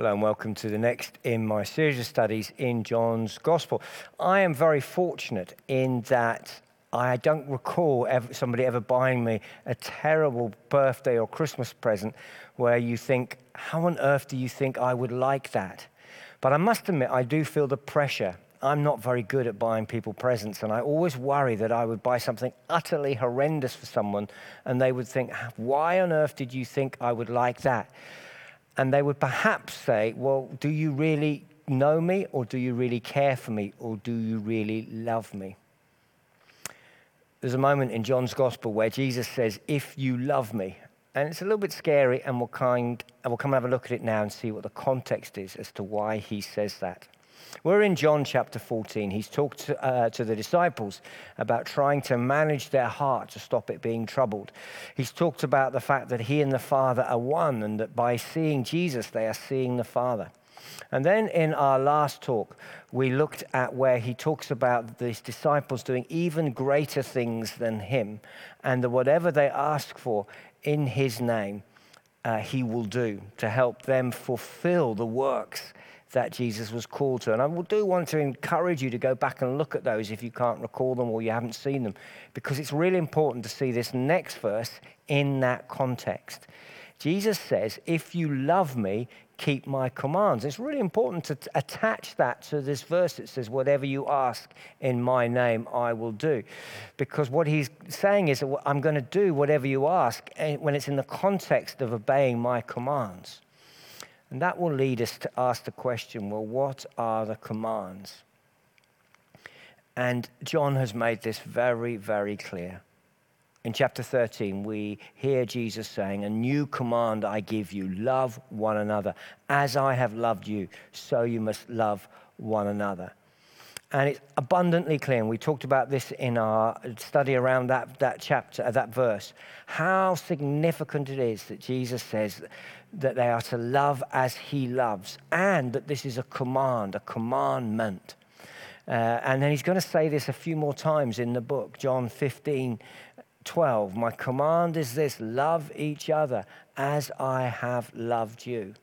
Hello and welcome to the next in my series of studies in John's Gospel. I am very fortunate in that I don't recall somebody ever buying me a terrible birthday or Christmas present where you think, how on earth do you think I would like that? But I must admit, I do feel the pressure. I'm not very good at buying people presents, and I always worry that I would buy something utterly horrendous for someone and they would think, why on earth did you think I would like that? And they would perhaps say, well, do you really know me, or do you really care for me, or do you really love me? There's a moment in John's Gospel where Jesus says, if you love me, and it's a little bit scary, and we'll come and have a look at it now and see what the context is as to why he says that. We're in John chapter 14. He's talked to the disciples about trying to manage their heart to stop it being troubled. He's talked about the fact that he and the Father are one, and that by seeing Jesus, they are seeing the Father. And then in our last talk, we looked at where he talks about these disciples doing even greater things than him, and that whatever they ask for in his name, he will do to help them fulfill the works that Jesus was called to. And I do want to encourage you to go back and look at those if you can't recall them or you haven't seen them, because it's really important to see this next verse in that context. Jesus says, if you love me, keep my commands. It's really important to attach that to this verse that says, whatever you ask in my name, I will do. Because what he's saying is, I'm going to do whatever you ask when it's in the context of obeying my commands. And that will lead us to ask the question, well, what are the commands? And John has made this very, very clear. In chapter 13, we hear Jesus saying, a new command I give you, love one another. As I have loved you, so you must love one another. And it's abundantly clear, and we talked about this in our study around that chapter, that verse, how significant it is that Jesus says that they are to love as he loves, and that this is a command, a commandment. And then he's going to say this a few more times in the book, John 15:12. My command is this, love each other as I have loved you.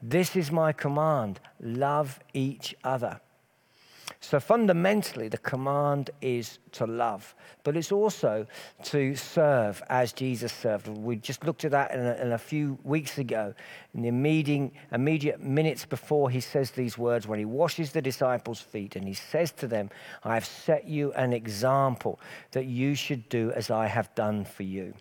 This is my command, love each other. So fundamentally, the command is to love, but it's also to serve as Jesus served. We just looked at that in a few weeks ago, in the immediate minutes before he says these words, when he washes the disciples' feet and he says to them, I have set you an example that you should do as I have done for you.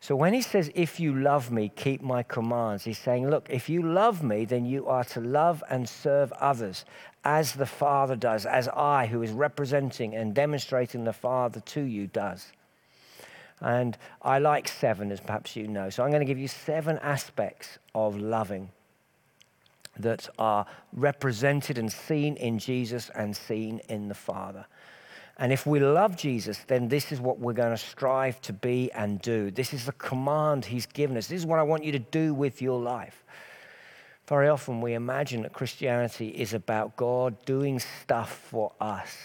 So when he says, if you love me, keep my commands, he's saying, look, if you love me, then you are to love and serve others as the Father does, as I, who is representing and demonstrating the Father to you, does. And I like 7, as perhaps you know. So I'm going to give you 7 aspects of loving that are represented and seen in Jesus and seen in the Father. And if we love Jesus, then this is what we're going to strive to be and do. This is the command he's given us. This is what I want you to do with your life. Very often we imagine that Christianity is about God doing stuff for us.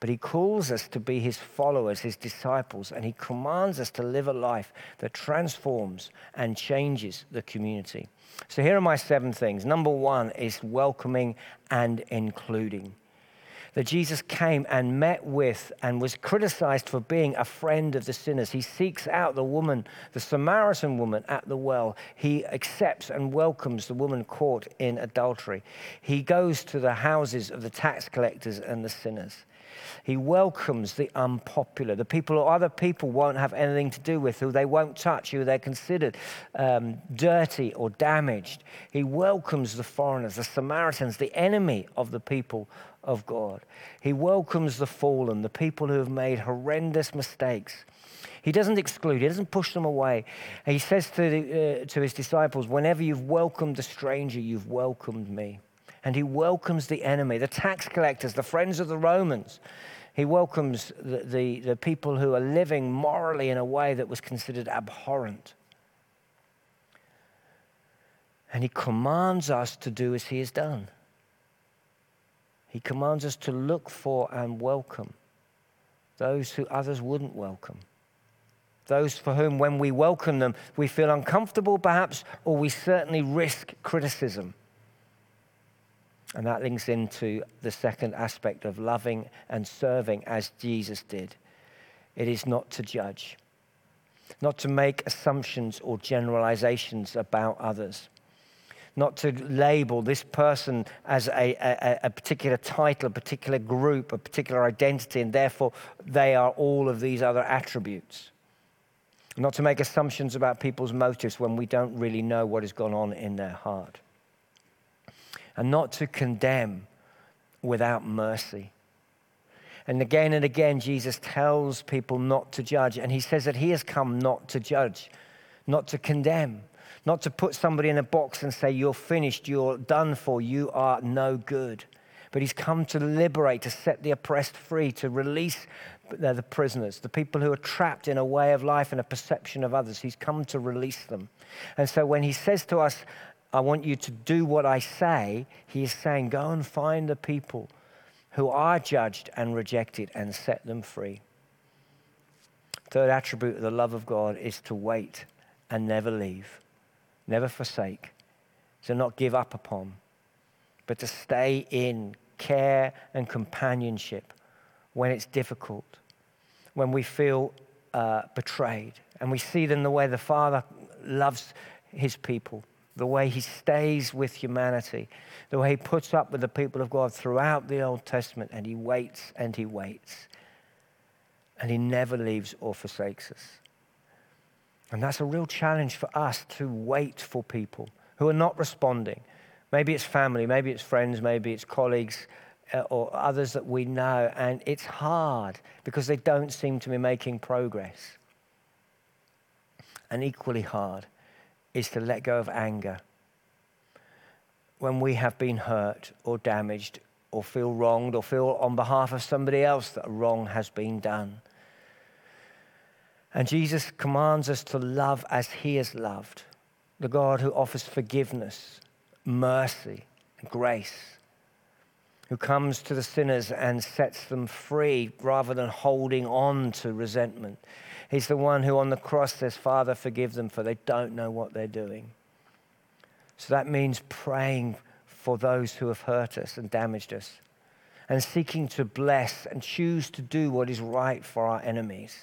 But he calls us to be his followers, his disciples, and he commands us to live a life that transforms and changes the community. So here are my 7 things. Number 1 is welcoming and including. That Jesus came and met with and was criticized for being a friend of the sinners. He seeks out the woman, the Samaritan woman at the well. He accepts and welcomes the woman caught in adultery. He goes to the houses of the tax collectors and the sinners. He welcomes the unpopular, the people who other people won't have anything to do with, who they won't touch, who they're considered dirty or damaged. He welcomes the foreigners, the Samaritans, the enemy of the people of God. He welcomes the fallen, the people who have made horrendous mistakes. He doesn't exclude, he doesn't push them away. He says to his disciples, whenever you've welcomed a stranger, you've welcomed me. And he welcomes the enemy, the tax collectors, the friends of the Romans. He welcomes the people who are living morally in a way that was considered abhorrent. And he commands us to do as he has done. He commands us to look for and welcome those who others wouldn't welcome. those for whom when we welcome them, we feel uncomfortable perhaps, or we certainly risk criticism. And that links into the second aspect of loving and serving as Jesus did. It is not to judge, not to make assumptions or generalizations about others, not to label this person as a particular title, a particular group, a particular identity, and therefore they are all of these other attributes. Not to make assumptions about people's motives when we don't really know what has gone on in their heart. And not to condemn without mercy. And again, Jesus tells people not to judge, and he says that he has come not to judge, not to condemn, not to put somebody in a box and say, you're finished, you're done for, you are no good. But he's come to liberate, to set the oppressed free, to release the prisoners, the people who are trapped in a way of life and a perception of others. He's come to release them. And so when he says to us, I want you to do what I say, he is saying, go and find the people who are judged and rejected and set them free. Third attribute of the love of God is to wait and never leave, never forsake, to not give up upon, but to stay in care and companionship when it's difficult, when we feel betrayed. And we see them the way the Father loves his people, the way he stays with humanity, the way he puts up with the people of God throughout the Old Testament, and he waits, and he never leaves or forsakes us. And that's a real challenge for us to wait for people who are not responding. Maybe it's family, maybe it's friends, maybe it's colleagues or others that we know, and it's hard because they don't seem to be making progress. And equally hard is to let go of anger when we have been hurt or damaged or feel wronged or feel on behalf of somebody else that a wrong has been done. And Jesus commands us to love as he is loved, the God who offers forgiveness, mercy, grace, who comes to the sinners and sets them free rather than holding on to resentment. He's the one who on the cross says, Father, forgive them, for they don't know what they're doing. So that means praying for those who have hurt us and damaged us, and seeking to bless and choose to do what is right for our enemies.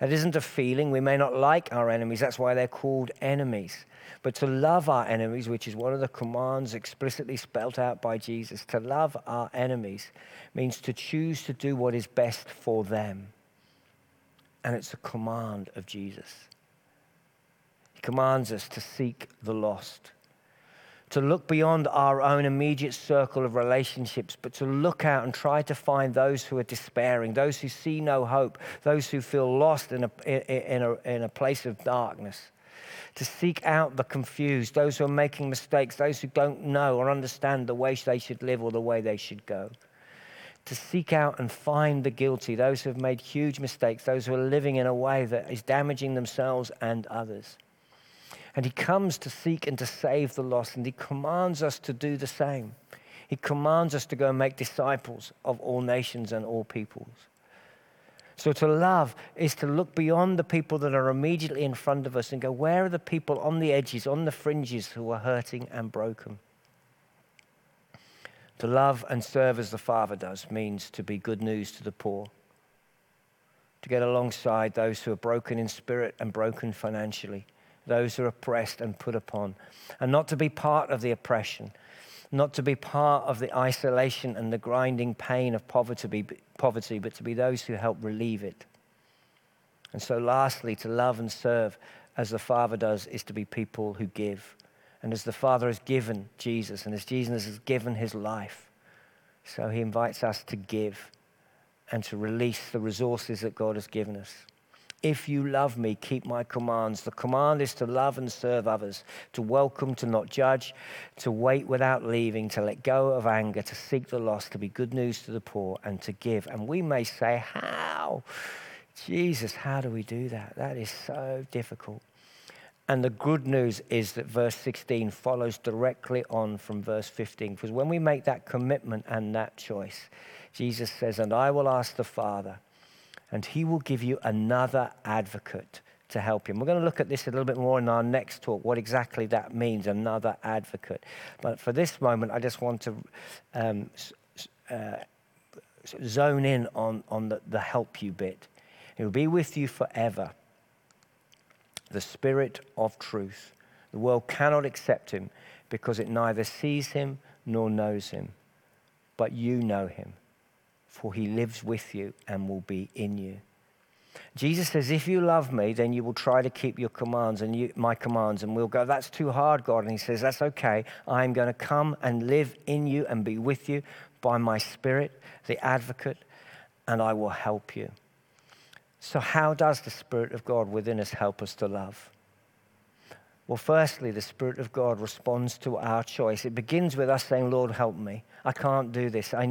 That isn't a feeling. We may not like our enemies. That's why they're called enemies. But to love our enemies, which is one of the commands explicitly spelt out by Jesus, to love our enemies means to choose to do what is best for them. And it's a command of Jesus. He commands us to seek the lost, to look beyond our own immediate circle of relationships, but to look out and try to find those who are despairing, those who see no hope, those who feel lost in a place of darkness, to seek out the confused, those who are making mistakes, those who don't know or understand the way they should live or the way they should go, to seek out and find the guilty, those who have made huge mistakes, those who are living in a way that is damaging themselves and others. And he comes to seek and to save the lost, and he commands us to do the same. He commands us to go and make disciples of all nations and all peoples. So to love is to look beyond the people that are immediately in front of us and go, where are the people on the edges, on the fringes, who are hurting and broken? To love and serve as the Father does means to be good news to the poor, to get alongside those who are broken in spirit and broken financially, those who are oppressed and put upon, and not to be part of the oppression, not to be part of the isolation and the grinding pain of poverty, but to be those who help relieve it. And so lastly, to love and serve as the Father does is to be people who give. And as the Father has given Jesus, and as Jesus has given his life, so he invites us to give and to release the resources that God has given us. If you love me, keep my commands. The command is to love and serve others, to welcome, to not judge, to wait without leaving, to let go of anger, to seek the lost, to be good news to the poor, and to give. And we may say, how? Jesus, how do we do that? That is so difficult. And the good news is that verse 16 follows directly on from verse 15, because when we make that commitment and that choice, Jesus says, and I will ask the Father, and he will give you another advocate to help him. We're going to look at this a little bit more in our next talk, what exactly that means, another advocate. But for this moment, I just want to zone in on the help you bit. He'll be with you forever. The Spirit of truth. The world cannot accept him because it neither sees him nor knows him. But you know him, for he lives with you and will be in you. Jesus says, if you love me, then you will try to keep your commands and my commands. And we'll go, that's too hard, God. And he says, that's okay. I'm going to come and live in you and be with you by my Spirit, the advocate, and I will help you. So how does the Spirit of God within us help us to love? Well, firstly, the Spirit of God responds to our choice. It begins with us saying, Lord, help me. I can't do this. I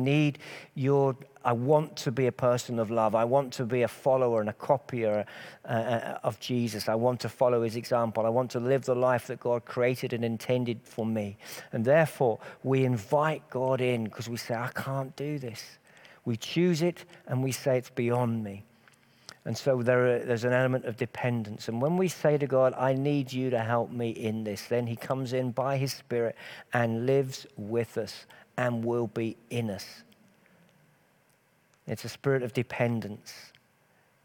want to be a person of love. I want to be a follower and a copier of Jesus. I want to follow his example. I want to live the life that God created and intended for me. And therefore, we invite God in because we say, I can't do this. We choose it and we say it's beyond me. And so there's an element of dependence. And when we say to God, I need you to help me in this, then he comes in by his Spirit and lives with us and will be in us. It's a spirit of dependence.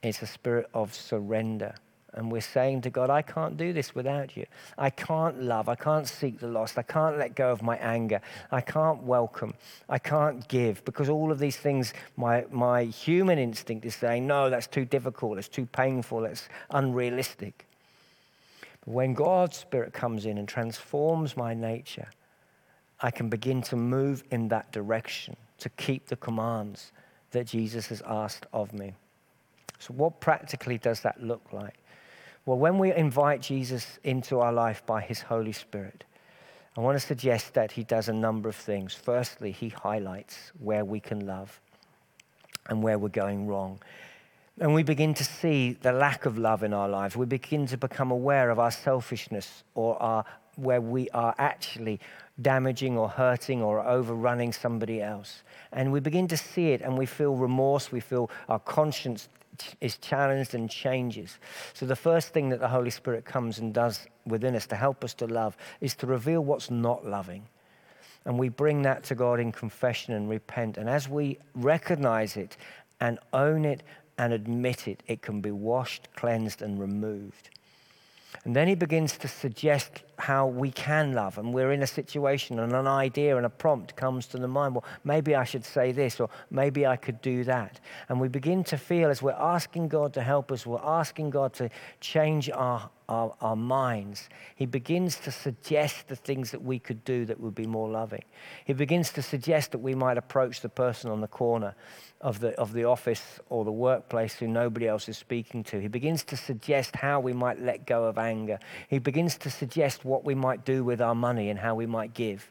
It's a spirit of surrender. And we're saying to God, I can't do this without you. I can't love. I can't seek the lost. I can't let go of my anger. I can't welcome. I can't give. Because all of these things, my human instinct is saying, no, that's too difficult. That's too painful. That's unrealistic. But when God's Spirit comes in and transforms my nature, I can begin to move in that direction, to keep the commands that Jesus has asked of me. So what practically does that look like? Well, when we invite Jesus into our life by his Holy Spirit, I want to suggest that he does a number of things. Firstly, he highlights where we can love and where we're going wrong. And we begin to see the lack of love in our lives. We begin to become aware of our selfishness or where we are actually damaging or hurting or overrunning somebody else. And we begin to see it and we feel remorse, we feel our conscience is challenged and changes. So the first thing that the Holy Spirit comes and does within us to help us to love is to reveal what's not loving. And we bring that to God in confession and repent. And as we recognize it and own it and admit it, it can be washed, cleansed, and removed. And then he begins to suggest how we can love. And we're in a situation and an idea and a prompt comes to the mind. Well, maybe I should say this, or maybe I could do that. And we begin to feel, as we're asking God to help us, we're asking God to change our minds. He begins to suggest the things that we could do that would be more loving. He begins to suggest that we might approach the person on the corner of the office or the workplace who nobody else is speaking to. He begins to suggest how we might let go of anger. He begins to suggest what we might do with our money and how we might give.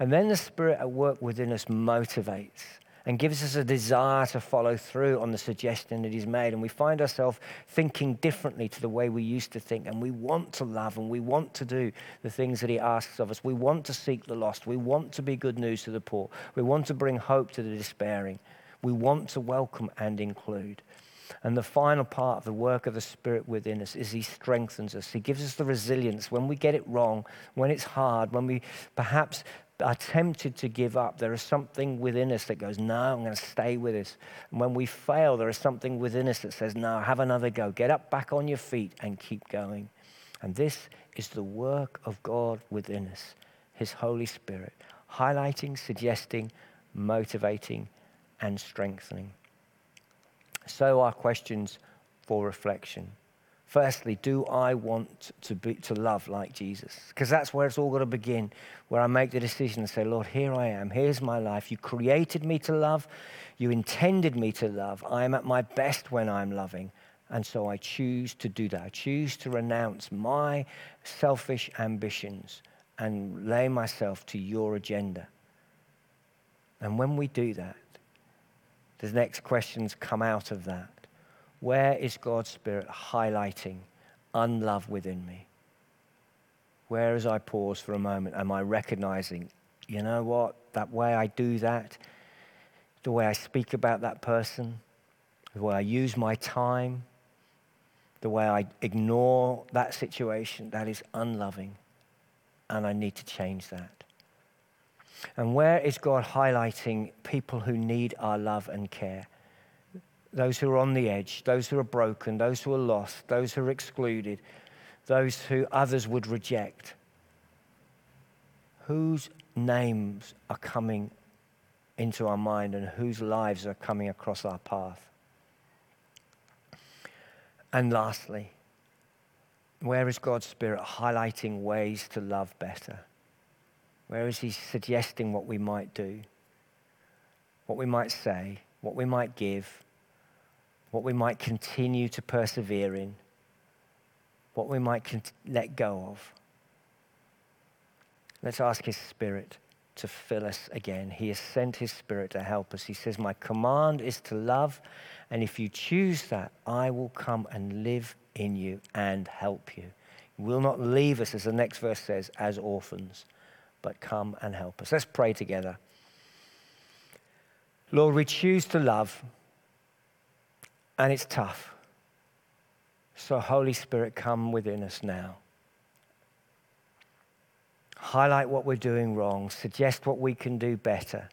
And then the Spirit at work within us motivates and gives us a desire to follow through on the suggestion that he's made. And we find ourselves thinking differently to the way we used to think. And we want to love and we want to do the things that he asks of us. We want to seek the lost. We want to be good news to the poor. We want to bring hope to the despairing. We want to welcome and include. And the final part of the work of the Spirit within us is he strengthens us. He gives us the resilience. When we get it wrong, when it's hard, when we perhaps are tempted to give up, there is something within us that goes, no, I'm going to stay with this. And when we fail, there is something within us that says, no, have another go. Get up back on your feet and keep going. And this is the work of God within us, his Holy Spirit, highlighting, suggesting, motivating, and strengthening. So our questions for reflection. Firstly, do I want to love like Jesus? Because that's where it's all got to begin, where I make the decision and say, Lord, here I am. Here's my life. You created me to love. You intended me to love. I am at my best when I'm loving. And so I choose to do that. I choose to renounce my selfish ambitions and lay myself to your agenda. And when we do that, the next questions come out of that. Where is God's Spirit highlighting unlove within me? Where, as I pause for a moment, am I recognizing, you know what, that way I do that, the way I speak about that person, the way I use my time, the way I ignore that situation, that is unloving. And I need to change that. And where is God highlighting people who need our love and care? Those who are on the edge, those who are broken, those who are lost, those who are excluded, those who others would reject. Whose names are coming into our mind and whose lives are coming across our path? And lastly, where is God's Spirit highlighting ways to love better? Where is he suggesting what we might do, what we might say, what we might give, what we might continue to persevere in, what we might let go of? Let's ask his Spirit to fill us again. He has sent his Spirit to help us. He says, my command is to love, and if you choose that, I will come and live in you and help you. He will not leave us, as the next verse says, as orphans, but come and help us. Let's pray together. Lord, we choose to love, and it's tough. So Holy Spirit, come within us now. Highlight what we're doing wrong. Suggest what we can do better.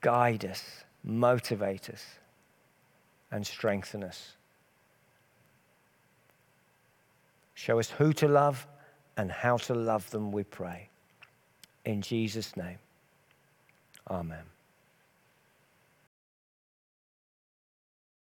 Guide us, motivate us, and strengthen us. Show us who to love and how to love them, we pray. In Jesus' name, amen.